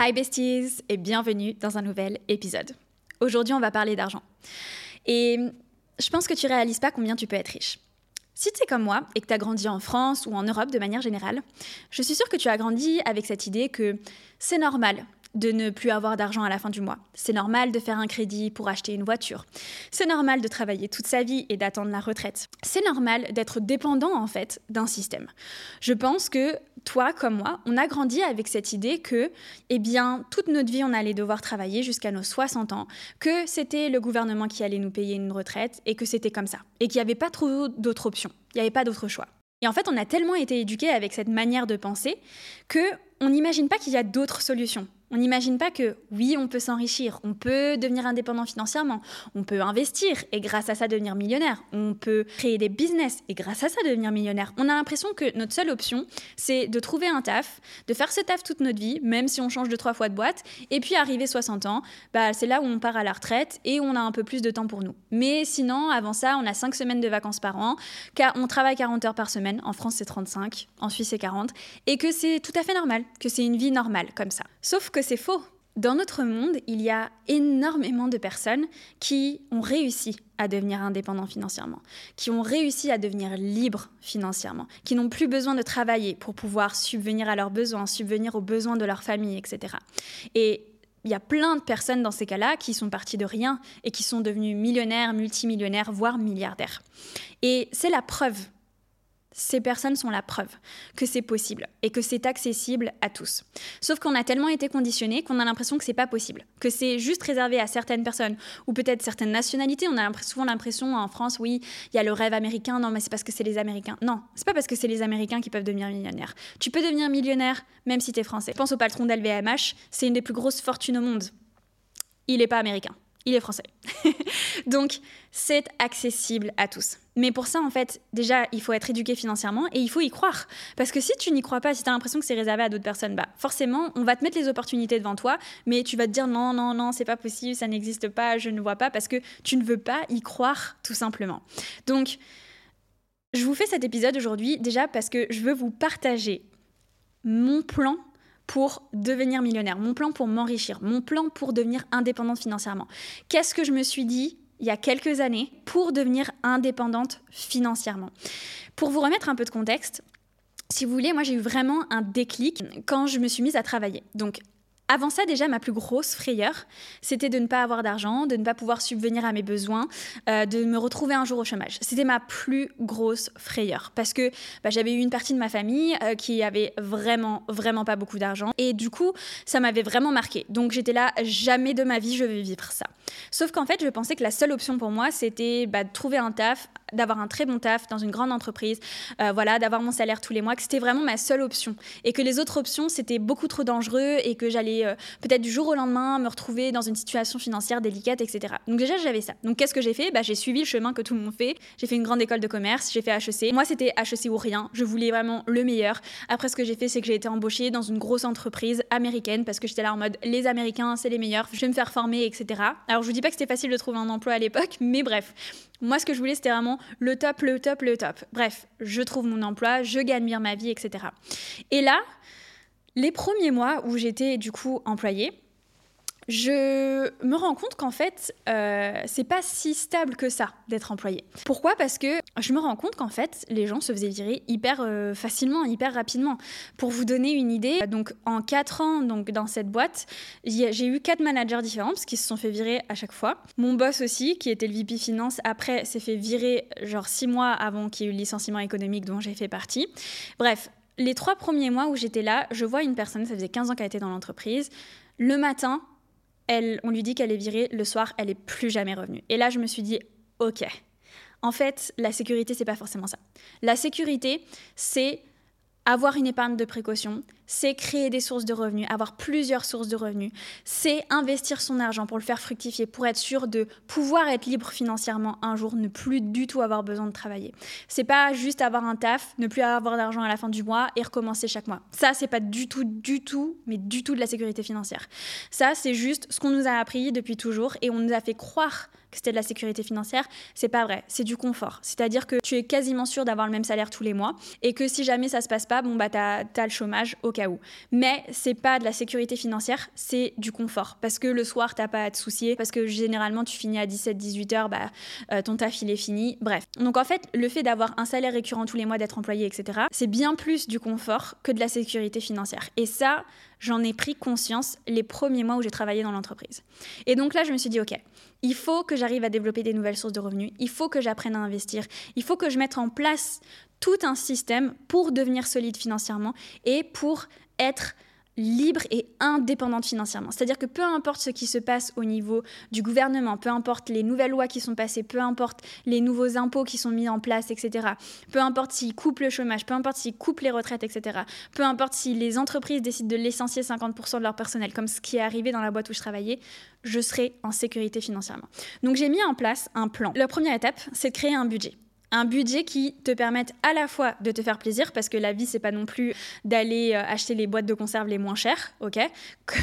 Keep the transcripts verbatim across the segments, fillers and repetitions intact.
Hi besties et bienvenue dans un nouvel épisode. Aujourd'hui, on va parler d'argent. Et je pense que tu réalises pas combien tu peux être riche. Si tu es comme moi et que tu as grandi en France ou en Europe de manière générale, je suis sûre que tu as grandi avec cette idée que c'est normal de ne plus avoir d'argent à la fin du mois. C'est normal de faire un crédit pour acheter une voiture. C'est normal de travailler toute sa vie et d'attendre la retraite. C'est normal d'être dépendant en fait d'un système. Je pense que toi comme moi, on a grandi avec cette idée que, eh bien, toute notre vie, on allait devoir travailler jusqu'à nos soixante ans, que c'était le gouvernement qui allait nous payer une retraite et que c'était comme ça. Et qu'il n'y avait pas trop d'autres options, il n'y avait pas d'autres choix. Et en fait, on a tellement été éduqués avec cette manière de penser qu'on n'imagine pas qu'il y a d'autres solutions. On n'imagine pas que, oui, on peut s'enrichir, on peut devenir indépendant financièrement, on peut investir et grâce à ça devenir millionnaire, on peut créer des business et grâce à ça devenir millionnaire. On a l'impression que notre seule option, c'est de trouver un taf, de faire ce taf toute notre vie, même si on change deux, trois fois de boîte, et puis arrivé soixante ans, bah, c'est là où on part à la retraite et on a un peu plus de temps pour nous. Mais sinon, avant ça, on a cinq semaines de vacances par an, on travaille quarante heures par semaine, en France c'est trente-cinq, en Suisse c'est quarante, et que c'est tout à fait normal, que c'est une vie normale comme ça. Sauf que c'est faux. Dans notre monde, il y a énormément de personnes qui ont réussi à devenir indépendants financièrement, qui ont réussi à devenir libres financièrement, qui n'ont plus besoin de travailler pour pouvoir subvenir à leurs besoins, subvenir aux besoins de leur famille, et cetera. Et il y a plein de personnes dans ces cas-là qui sont parties de rien et qui sont devenues millionnaires, multimillionnaires, voire milliardaires. Et c'est la preuve. Ces personnes sont la preuve que c'est possible et que c'est accessible à tous. Sauf qu'on a tellement été conditionnés qu'on a l'impression que c'est pas possible, que c'est juste réservé à certaines personnes ou peut-être certaines nationalités. On a souvent l'impression en France, oui, il y a le rêve américain, non mais c'est parce que c'est les Américains. Non, c'est pas parce que c'est les Américains qui peuvent devenir millionnaires. Tu peux devenir millionnaire même si t'es français. Je pense au patron d'L V M H, c'est une des plus grosses fortunes au monde. Il est pas américain. Il est français. Donc, c'est accessible à tous. Mais pour ça, en fait, déjà, il faut être éduqué financièrement et il faut y croire. Parce que si tu n'y crois pas, si tu as l'impression que c'est réservé à d'autres personnes, bah forcément, on va te mettre les opportunités devant toi, mais tu vas te dire non, non, non, c'est pas possible, ça n'existe pas, je ne vois pas, parce que tu ne veux pas y croire, tout simplement. Donc, je vous fais cet épisode aujourd'hui, déjà parce que je veux vous partager mon plan pour devenir millionnaire, mon plan pour m'enrichir, mon plan pour devenir indépendante financièrement. Qu'est-ce que je me suis dit il y a quelques années pour devenir indépendante financièrement? Pour vous remettre un peu de contexte, si vous voulez, moi j'ai eu vraiment un déclic quand je me suis mise à travailler. Donc avant ça, déjà, ma plus grosse frayeur, c'était de ne pas avoir d'argent, de ne pas pouvoir subvenir à mes besoins, euh, de me retrouver un jour au chômage. C'était ma plus grosse frayeur parce que bah, j'avais eu une partie de ma famille euh, qui avait vraiment, vraiment pas beaucoup d'argent. Et du coup, ça m'avait vraiment marquée. Donc j'étais là, jamais de ma vie, je vais vivre ça. Sauf qu'en fait, je pensais que la seule option pour moi, c'était bah, de trouver un taf, d'avoir un très bon taf dans une grande entreprise, euh, voilà, d'avoir mon salaire tous les mois, que c'était vraiment ma seule option. Et que les autres options, c'était beaucoup trop dangereux et que j'allais Et euh, peut-être du jour au lendemain, me retrouver dans une situation financière délicate, et cetera. Donc déjà, j'avais ça. Donc qu'est-ce que j'ai fait ? Bah, j'ai suivi le chemin que tout le monde fait. J'ai fait une grande école de commerce, j'ai fait H E C. Moi, c'était H E C ou rien. Je voulais vraiment le meilleur. Après, ce que j'ai fait, c'est que j'ai été embauchée dans une grosse entreprise américaine parce que j'étais là en mode, les Américains, c'est les meilleurs, je vais me faire former, et cetera. Alors, je vous dis pas que c'était facile de trouver un emploi à l'époque, mais bref. Moi, ce que je voulais, c'était vraiment le top, le top, le top. Bref, je trouve mon emploi, je gagne bien ma vie, et cetera. Et là, les premiers mois où j'étais du coup employée, je me rends compte qu'en fait, euh, c'est pas si stable que ça d'être employée. Pourquoi ? Parce que je me rends compte qu'en fait, les gens se faisaient virer hyper euh, facilement, hyper rapidement. Pour vous donner une idée, donc en quatre ans donc, dans cette boîte, j'ai eu quatre managers différents parce qu'ils se sont fait virer à chaque fois. Mon boss aussi, qui était le V P Finance, après s'est fait virer genre six mois avant qu'il y ait eu le licenciement économique dont j'ai fait partie. Bref. Les trois premiers mois où j'étais là, je vois une personne, ça faisait quinze ans qu'elle était dans l'entreprise. Le matin, elle, on lui dit qu'elle est virée. Le soir, elle n'est plus jamais revenue. Et là, je me suis dit, OK, en fait, la sécurité, c'est pas forcément ça. La sécurité, c'est avoir une épargne de précaution, c'est créer des sources de revenus, avoir plusieurs sources de revenus, c'est investir son argent pour le faire fructifier, pour être sûr de pouvoir être libre financièrement un jour, ne plus du tout avoir besoin de travailler. C'est pas juste avoir un taf, ne plus avoir d'argent à la fin du mois et recommencer chaque mois. Ça, c'est pas du tout, du tout, mais du tout de la sécurité financière. Ça, c'est juste ce qu'on nous a appris depuis toujours et on nous a fait croire que c'était de la sécurité financière. C'est pas vrai, c'est du confort. C'est-à-dire que tu es quasiment sûr d'avoir le même salaire tous les mois et que si jamais ça se passe pas, bon bah t'as, t'as le chômage, ok. cas où. Mais c'est pas de la sécurité financière, c'est du confort. Parce que le soir, t'as pas à te soucier, parce que généralement, tu finis à dix-sept dix-huit heures, bah, euh, ton taf, il est fini. Bref. Donc en fait, le fait d'avoir un salaire récurrent tous les mois, d'être employé, et cetera, c'est bien plus du confort que de la sécurité financière. Et ça, j'en ai pris conscience les premiers mois où j'ai travaillé dans l'entreprise. Et donc là, je me suis dit, ok, il faut que j'arrive à développer des nouvelles sources de revenus, il faut que j'apprenne à investir, il faut que je mette en place tout un système pour devenir solide financièrement et pour être libre et indépendante financièrement. C'est-à-dire que peu importe ce qui se passe au niveau du gouvernement, peu importe les nouvelles lois qui sont passées, peu importe les nouveaux impôts qui sont mis en place, et cetera. Peu importe s'ils coupent le chômage, peu importe s'ils coupent les retraites, et cetera. Peu importe si les entreprises décident de licencier cinquante pour cent de leur personnel, comme ce qui est arrivé dans la boîte où je travaillais, je serai en sécurité financièrement. Donc j'ai mis en place un plan. La première étape, c'est de créer un budget. Un budget qui te permette à la fois de te faire plaisir, parce que la vie, c'est pas non plus d'aller acheter les boîtes de conserve les moins chères, ok ?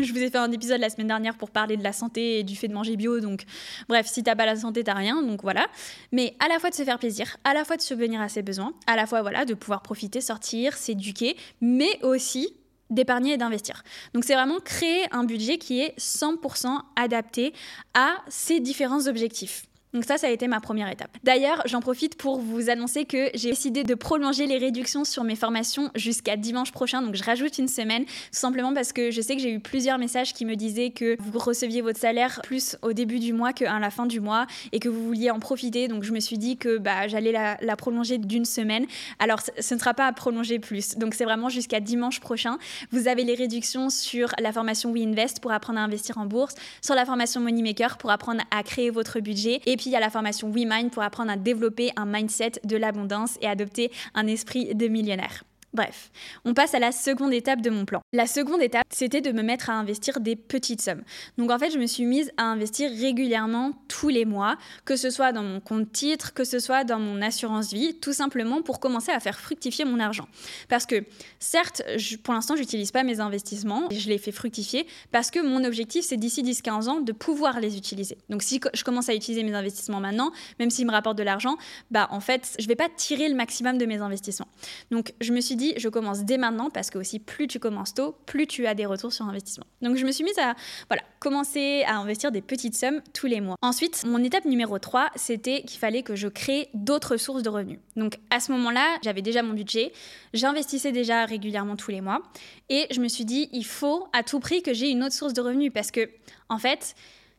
Je vous ai fait un épisode la semaine dernière pour parler de la santé et du fait de manger bio, donc bref, si t'as pas la santé, t'as rien, donc voilà. Mais à la fois de se faire plaisir, à la fois de subvenir à ses besoins, à la fois voilà, de pouvoir profiter, sortir, s'éduquer, mais aussi d'épargner et d'investir. Donc c'est vraiment créer un budget qui est cent pour cent adapté à ces différents objectifs. Donc ça, ça a été ma première étape. D'ailleurs, j'en profite pour vous annoncer que j'ai décidé de prolonger les réductions sur mes formations jusqu'à dimanche prochain, donc je rajoute une semaine, tout simplement parce que je sais que j'ai eu plusieurs messages qui me disaient que vous receviez votre salaire plus au début du mois qu'à la fin du mois et que vous vouliez en profiter, donc je me suis dit que bah, j'allais la, la prolonger d'une semaine. Alors, ce ne sera pas à prolonger plus, donc c'est vraiment jusqu'à dimanche prochain. Vous avez les réductions sur la formation WeInvest pour apprendre à investir en bourse, sur la formation Moneymaker pour apprendre à créer votre budget, et Et puis il y a la formation We Mind pour apprendre à développer un mindset de l'abondance et adopter un esprit de millionnaire. Bref, on passe à la seconde étape de mon plan. La seconde étape, c'était de me mettre à investir des petites sommes. Donc en fait, je me suis mise à investir régulièrement tous les mois, que ce soit dans mon compte titre, que ce soit dans mon assurance vie, tout simplement pour commencer à faire fructifier mon argent. Parce que certes, je, pour l'instant, je n'utilise pas mes investissements, je les fais fructifier parce que mon objectif, c'est d'ici dix à quinze ans de pouvoir les utiliser. Donc si je commence à utiliser mes investissements maintenant, même s'ils me rapportent de l'argent, bah en fait, je ne vais pas tirer le maximum de mes investissements. Donc je me suis dit, je commence dès maintenant parce que aussi plus tu commences tôt, plus tu as des retours sur investissement. Donc je me suis mise à voilà, commencer à investir des petites sommes tous les mois. Ensuite, mon étape numéro trois, c'était qu'il fallait que je crée d'autres sources de revenus. Donc à ce moment-là, j'avais déjà mon budget, j'investissais déjà régulièrement tous les mois et je me suis dit, il faut à tout prix que j'ai une autre source de revenus parce que en fait,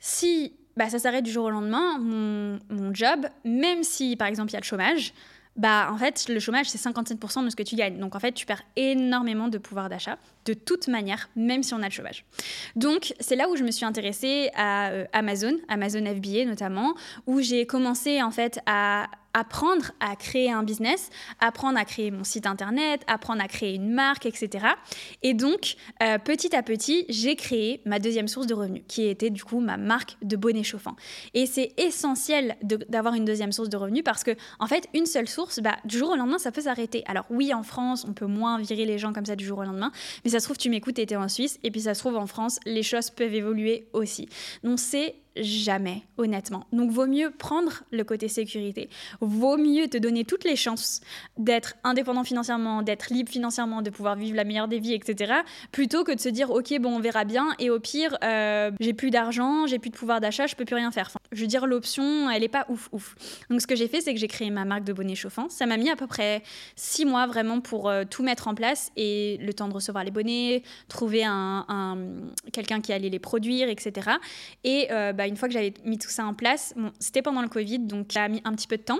si bah, ça s'arrête du jour au lendemain, mon, mon job, même si par exemple il y a le chômage, bah en fait le chômage c'est cinquante-sept pour cent de ce que tu gagnes, donc en fait tu perds énormément de pouvoir d'achat de toute manière, même si on a le chômage. Donc c'est là où je me suis intéressée à euh, Amazon, Amazon F B A notamment, où j'ai commencé en fait à apprendre à créer un business, apprendre à créer mon site internet, apprendre à créer une marque, et cetera. Et donc, euh, petit à petit, j'ai créé ma deuxième source de revenus, qui était du coup ma marque de bonnets chauffants. Et c'est essentiel de, d'avoir une deuxième source de revenus parce que, en fait, une seule source, bah, du jour au lendemain, ça peut s'arrêter. Alors oui, en France, on peut moins virer les gens comme ça du jour au lendemain, mais ça se trouve, tu m'écoutes et t'es en Suisse, et puis ça se trouve, en France, les choses peuvent évoluer aussi. Donc c'est jamais, honnêtement. Donc, vaut mieux prendre le côté sécurité. Vaut mieux te donner toutes les chances d'être indépendant financièrement, d'être libre financièrement, de pouvoir vivre la meilleure des vies, et cetera. Plutôt que de se dire, ok, bon, on verra bien. Et au pire, euh, j'ai plus d'argent, j'ai plus de pouvoir d'achat, je peux plus rien faire. Enfin, je veux dire, l'option, elle est pas ouf, ouf. Donc, ce que j'ai fait, c'est que j'ai créé ma marque de bonnets chauffants. Ça m'a mis à peu près six mois vraiment pour euh, tout mettre en place et le temps de recevoir les bonnets, trouver un, un quelqu'un qui allait les produire, et cetera. Et euh, bah, une fois que j'avais mis tout ça en place, bon, c'était pendant le Covid, donc ça a mis un petit peu de temps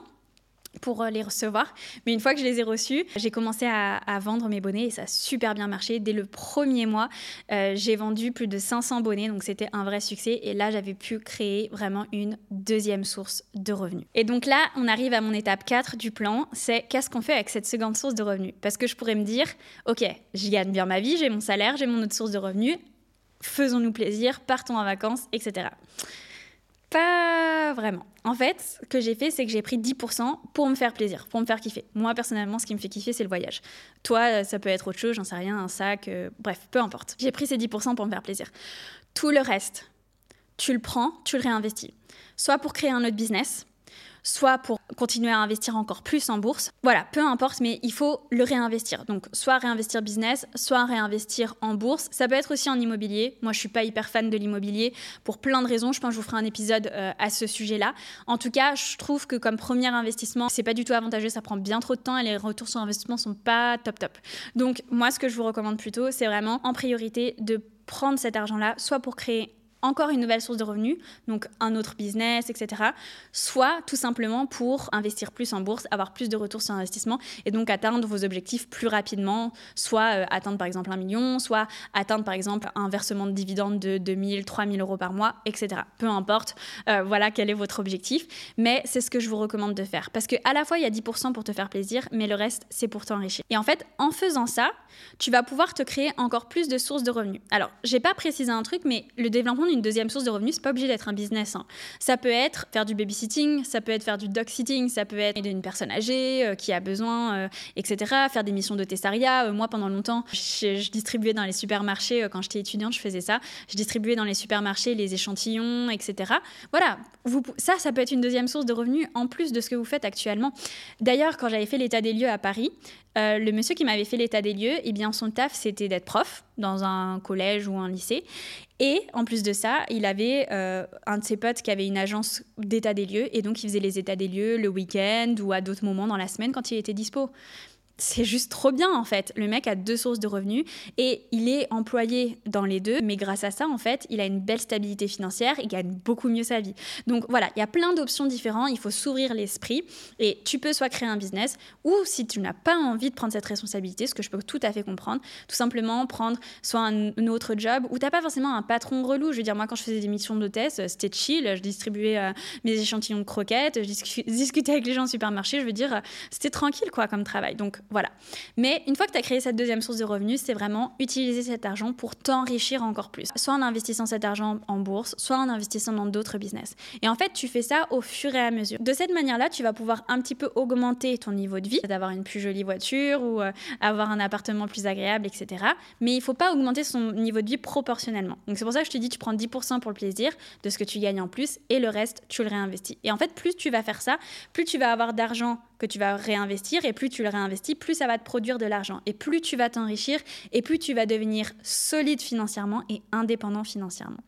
pour les recevoir. Mais une fois que je les ai reçus, j'ai commencé à, à vendre mes bonnets et ça a super bien marché. Dès le premier mois, euh, j'ai vendu plus de cinq cents bonnets, donc c'était un vrai succès. Et là, j'avais pu créer vraiment une deuxième source de revenus. Et donc là, on arrive à mon étape quatre du plan, c'est qu'est-ce qu'on fait avec cette seconde source de revenus ? Parce que je pourrais me dire, ok, je gagne bien ma vie, j'ai mon salaire, j'ai mon autre source de revenus, faisons-nous plaisir, partons en vacances, et cetera. Pas vraiment. En fait, ce que j'ai fait, c'est que j'ai pris dix pour cent pour me faire plaisir, pour me faire kiffer. Moi, personnellement, ce qui me fait kiffer, c'est le voyage. Toi, ça peut être autre chose, j'en sais rien, un sac, euh, bref, peu importe. J'ai pris ces dix pour cent pour me faire plaisir. Tout le reste, tu le prends, tu le réinvestis. Soit pour créer un autre business, soit pour continuer à investir encore plus en bourse. Voilà, peu importe, mais il faut le réinvestir. Donc, soit réinvestir business, soit réinvestir en bourse. Ça peut être aussi en immobilier. Moi, je ne suis pas hyper fan de l'immobilier pour plein de raisons. Je pense que je vous ferai un épisode euh, à ce sujet-là. En tout cas, je trouve que comme premier investissement, ce n'est pas du tout avantageux. Ça prend bien trop de temps et les retours sur investissement ne sont pas top top. Donc, moi, ce que je vous recommande plutôt, c'est vraiment en priorité de prendre cet argent-là, soit pour créer encore une nouvelle source de revenus, donc un autre business, et cetera, soit tout simplement pour investir plus en bourse, avoir plus de retours sur investissement et donc atteindre vos objectifs plus rapidement, soit euh, atteindre par exemple un million, soit atteindre par exemple un versement de dividendes de deux mille, trois mille euros par mois, et cetera. Peu importe, euh, voilà quel est votre objectif, mais c'est ce que je vous recommande de faire parce qu'à la fois il y a dix pour cent pour te faire plaisir, mais le reste c'est pour t'enrichir. Et en fait, en faisant ça, tu vas pouvoir te créer encore plus de sources de revenus. Alors, j'ai pas précisé un truc, mais le développement une deuxième source de revenus, c'est pas obligé d'être un business. Hein. Ça peut être faire du babysitting, ça peut être faire du dog-sitting, ça peut être aider une personne âgée euh, qui a besoin, euh, et cetera. Faire des missions de testaria. Euh, moi, pendant longtemps, je, je distribuais dans les supermarchés, euh, quand j'étais étudiante, je faisais ça. Je distribuais dans les supermarchés les échantillons, et cetera. Voilà, vous, ça, ça peut être une deuxième source de revenus en plus de ce que vous faites actuellement. D'ailleurs, quand j'avais fait l'état des lieux à Paris, euh, le monsieur qui m'avait fait l'état des lieux, eh bien, son taf, c'était d'être prof dans un collège ou un lycée. Et en plus de ça, il avait euh, un de ses potes qui avait une agence d'état des lieux et donc il faisait les états des lieux le week-end ou à d'autres moments dans la semaine quand il était dispo. C'est juste trop bien en fait. Le mec a deux sources de revenus et il est employé dans les deux, mais grâce à ça en fait, il a une belle stabilité financière, il gagne beaucoup mieux sa vie. Donc voilà, il y a plein d'options différentes, il faut s'ouvrir l'esprit et tu peux soit créer un business ou si tu n'as pas envie de prendre cette responsabilité, ce que je peux tout à fait comprendre, tout simplement prendre soit un, un autre job où tu n'as pas forcément un patron relou. Je veux dire, moi quand je faisais des missions d'hôtesse, c'était chill, je distribuais euh, mes échantillons de croquettes, je discu- discutais avec les gens au supermarché, je veux dire, euh, c'était tranquille quoi comme travail. Donc voilà. Mais une fois que tu as créé cette deuxième source de revenus, c'est vraiment utiliser cet argent pour t'enrichir encore plus. Soit en investissant cet argent en bourse, soit en investissant dans d'autres business. Et en fait, tu fais ça au fur et à mesure. De cette manière-là, tu vas pouvoir un petit peu augmenter ton niveau de vie, d'avoir une plus jolie voiture ou euh, avoir un appartement plus agréable, et cetera. Mais il ne faut pas augmenter son niveau de vie proportionnellement. Donc c'est pour ça que je te dis, tu prends dix pour cent pour le plaisir de ce que tu gagnes en plus et le reste, tu le réinvestis. Et en fait, plus tu vas faire ça, plus tu vas avoir d'argent que tu vas réinvestir et plus tu le réinvestis, plus ça va te produire de l'argent et plus tu vas t'enrichir et plus tu vas devenir solide financièrement et indépendant financièrement.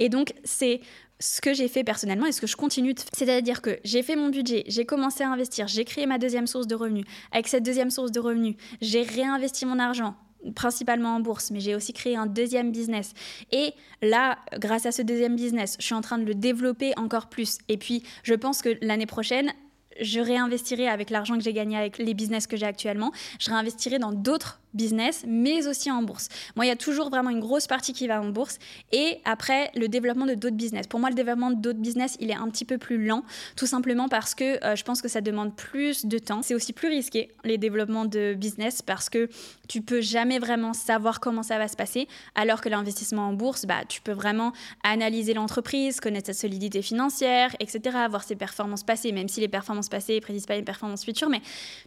Et donc, c'est ce que j'ai fait personnellement et ce que je continue de faire. C'est-à-dire que j'ai fait mon budget, j'ai commencé à investir, j'ai créé ma deuxième source de revenus. Avec cette deuxième source de revenus, j'ai réinvesti mon argent, principalement en bourse, mais j'ai aussi créé un deuxième business. Et là, grâce à ce deuxième business, je suis en train de le développer encore plus. Et puis, je pense que l'année prochaine, je réinvestirai avec l'argent que j'ai gagné avec les business que j'ai actuellement, je réinvestirai dans d'autres business, mais aussi en bourse. Moi, il y a toujours vraiment une grosse partie qui va en bourse et après, le développement de d'autres business. Pour moi, le développement d'autres business, il est un petit peu plus lent, tout simplement parce que euh, je pense que ça demande plus de temps. C'est aussi plus risqué, les développements de business, parce que tu peux jamais vraiment savoir comment ça va se passer, alors que l'investissement en bourse, bah, tu peux vraiment analyser l'entreprise, connaître sa solidité financière, et cetera, voir ses performances passées, même si les performances passées ne prédisent pas les performances futures, mais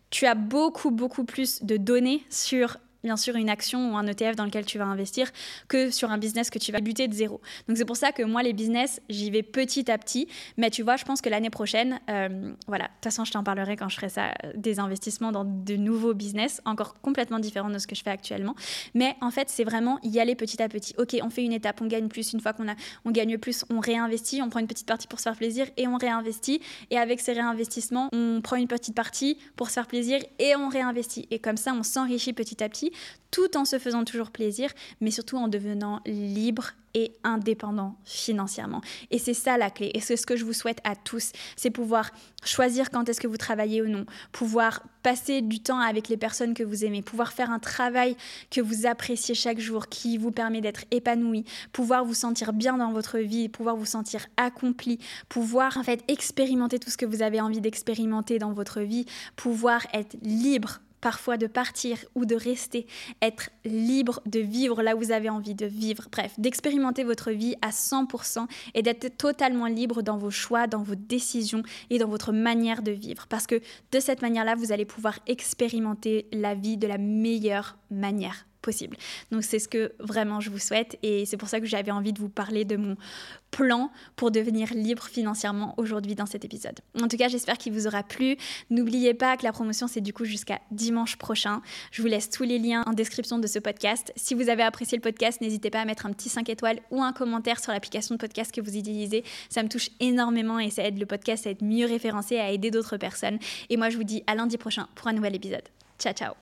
tu as beaucoup, beaucoup plus de données sur bien sûr une action ou un E T F dans lequel tu vas investir que sur un business que tu vas débuter de zéro. Donc c'est pour ça que moi les business j'y vais petit à petit, mais tu vois je pense que l'année prochaine, euh, voilà, de toute façon je t'en parlerai quand je ferai ça, des investissements dans de nouveaux business encore complètement différents de ce que je fais actuellement, mais en fait c'est vraiment y aller petit à petit. Ok, on fait une étape, on gagne plus, une fois qu'on a, on gagne plus, on réinvestit, on prend une petite partie pour se faire plaisir et on réinvestit, et avec ces réinvestissements on prend une petite partie pour se faire plaisir et on réinvestit, et comme ça on s'enrichit petit à petit tout en se faisant toujours plaisir, mais surtout en devenant libre et indépendant financièrement. Et c'est ça la clé, et c'est ce que je vous souhaite à tous, c'est pouvoir choisir quand est-ce que vous travaillez ou non, pouvoir passer du temps avec les personnes que vous aimez, pouvoir faire un travail que vous appréciez chaque jour, qui vous permet d'être épanoui, pouvoir vous sentir bien dans votre vie, pouvoir vous sentir accompli, pouvoir en fait expérimenter tout ce que vous avez envie d'expérimenter dans votre vie, pouvoir être libre parfois de partir ou de rester, être libre de vivre là où vous avez envie de vivre, bref, d'expérimenter votre vie à cent pour cent et d'être totalement libre dans vos choix, dans vos décisions et dans votre manière de vivre. Parce que de cette manière-là, vous allez pouvoir expérimenter la vie de la meilleure manière possible. Donc c'est ce que vraiment je vous souhaite et c'est pour ça que j'avais envie de vous parler de mon plan pour devenir libre financièrement aujourd'hui dans cet épisode. En tout cas, j'espère qu'il vous aura plu. N'oubliez pas que la promotion, c'est du coup jusqu'à dimanche prochain. Je vous laisse tous les liens en description de ce podcast. Si vous avez apprécié le podcast, n'hésitez pas à mettre un petit cinq étoiles ou un commentaire sur l'application de podcast que vous utilisez. Ça me touche énormément et ça aide le podcast à être mieux référencé, à aider d'autres personnes. Et moi, je vous dis à lundi prochain pour un nouvel épisode. Ciao, ciao!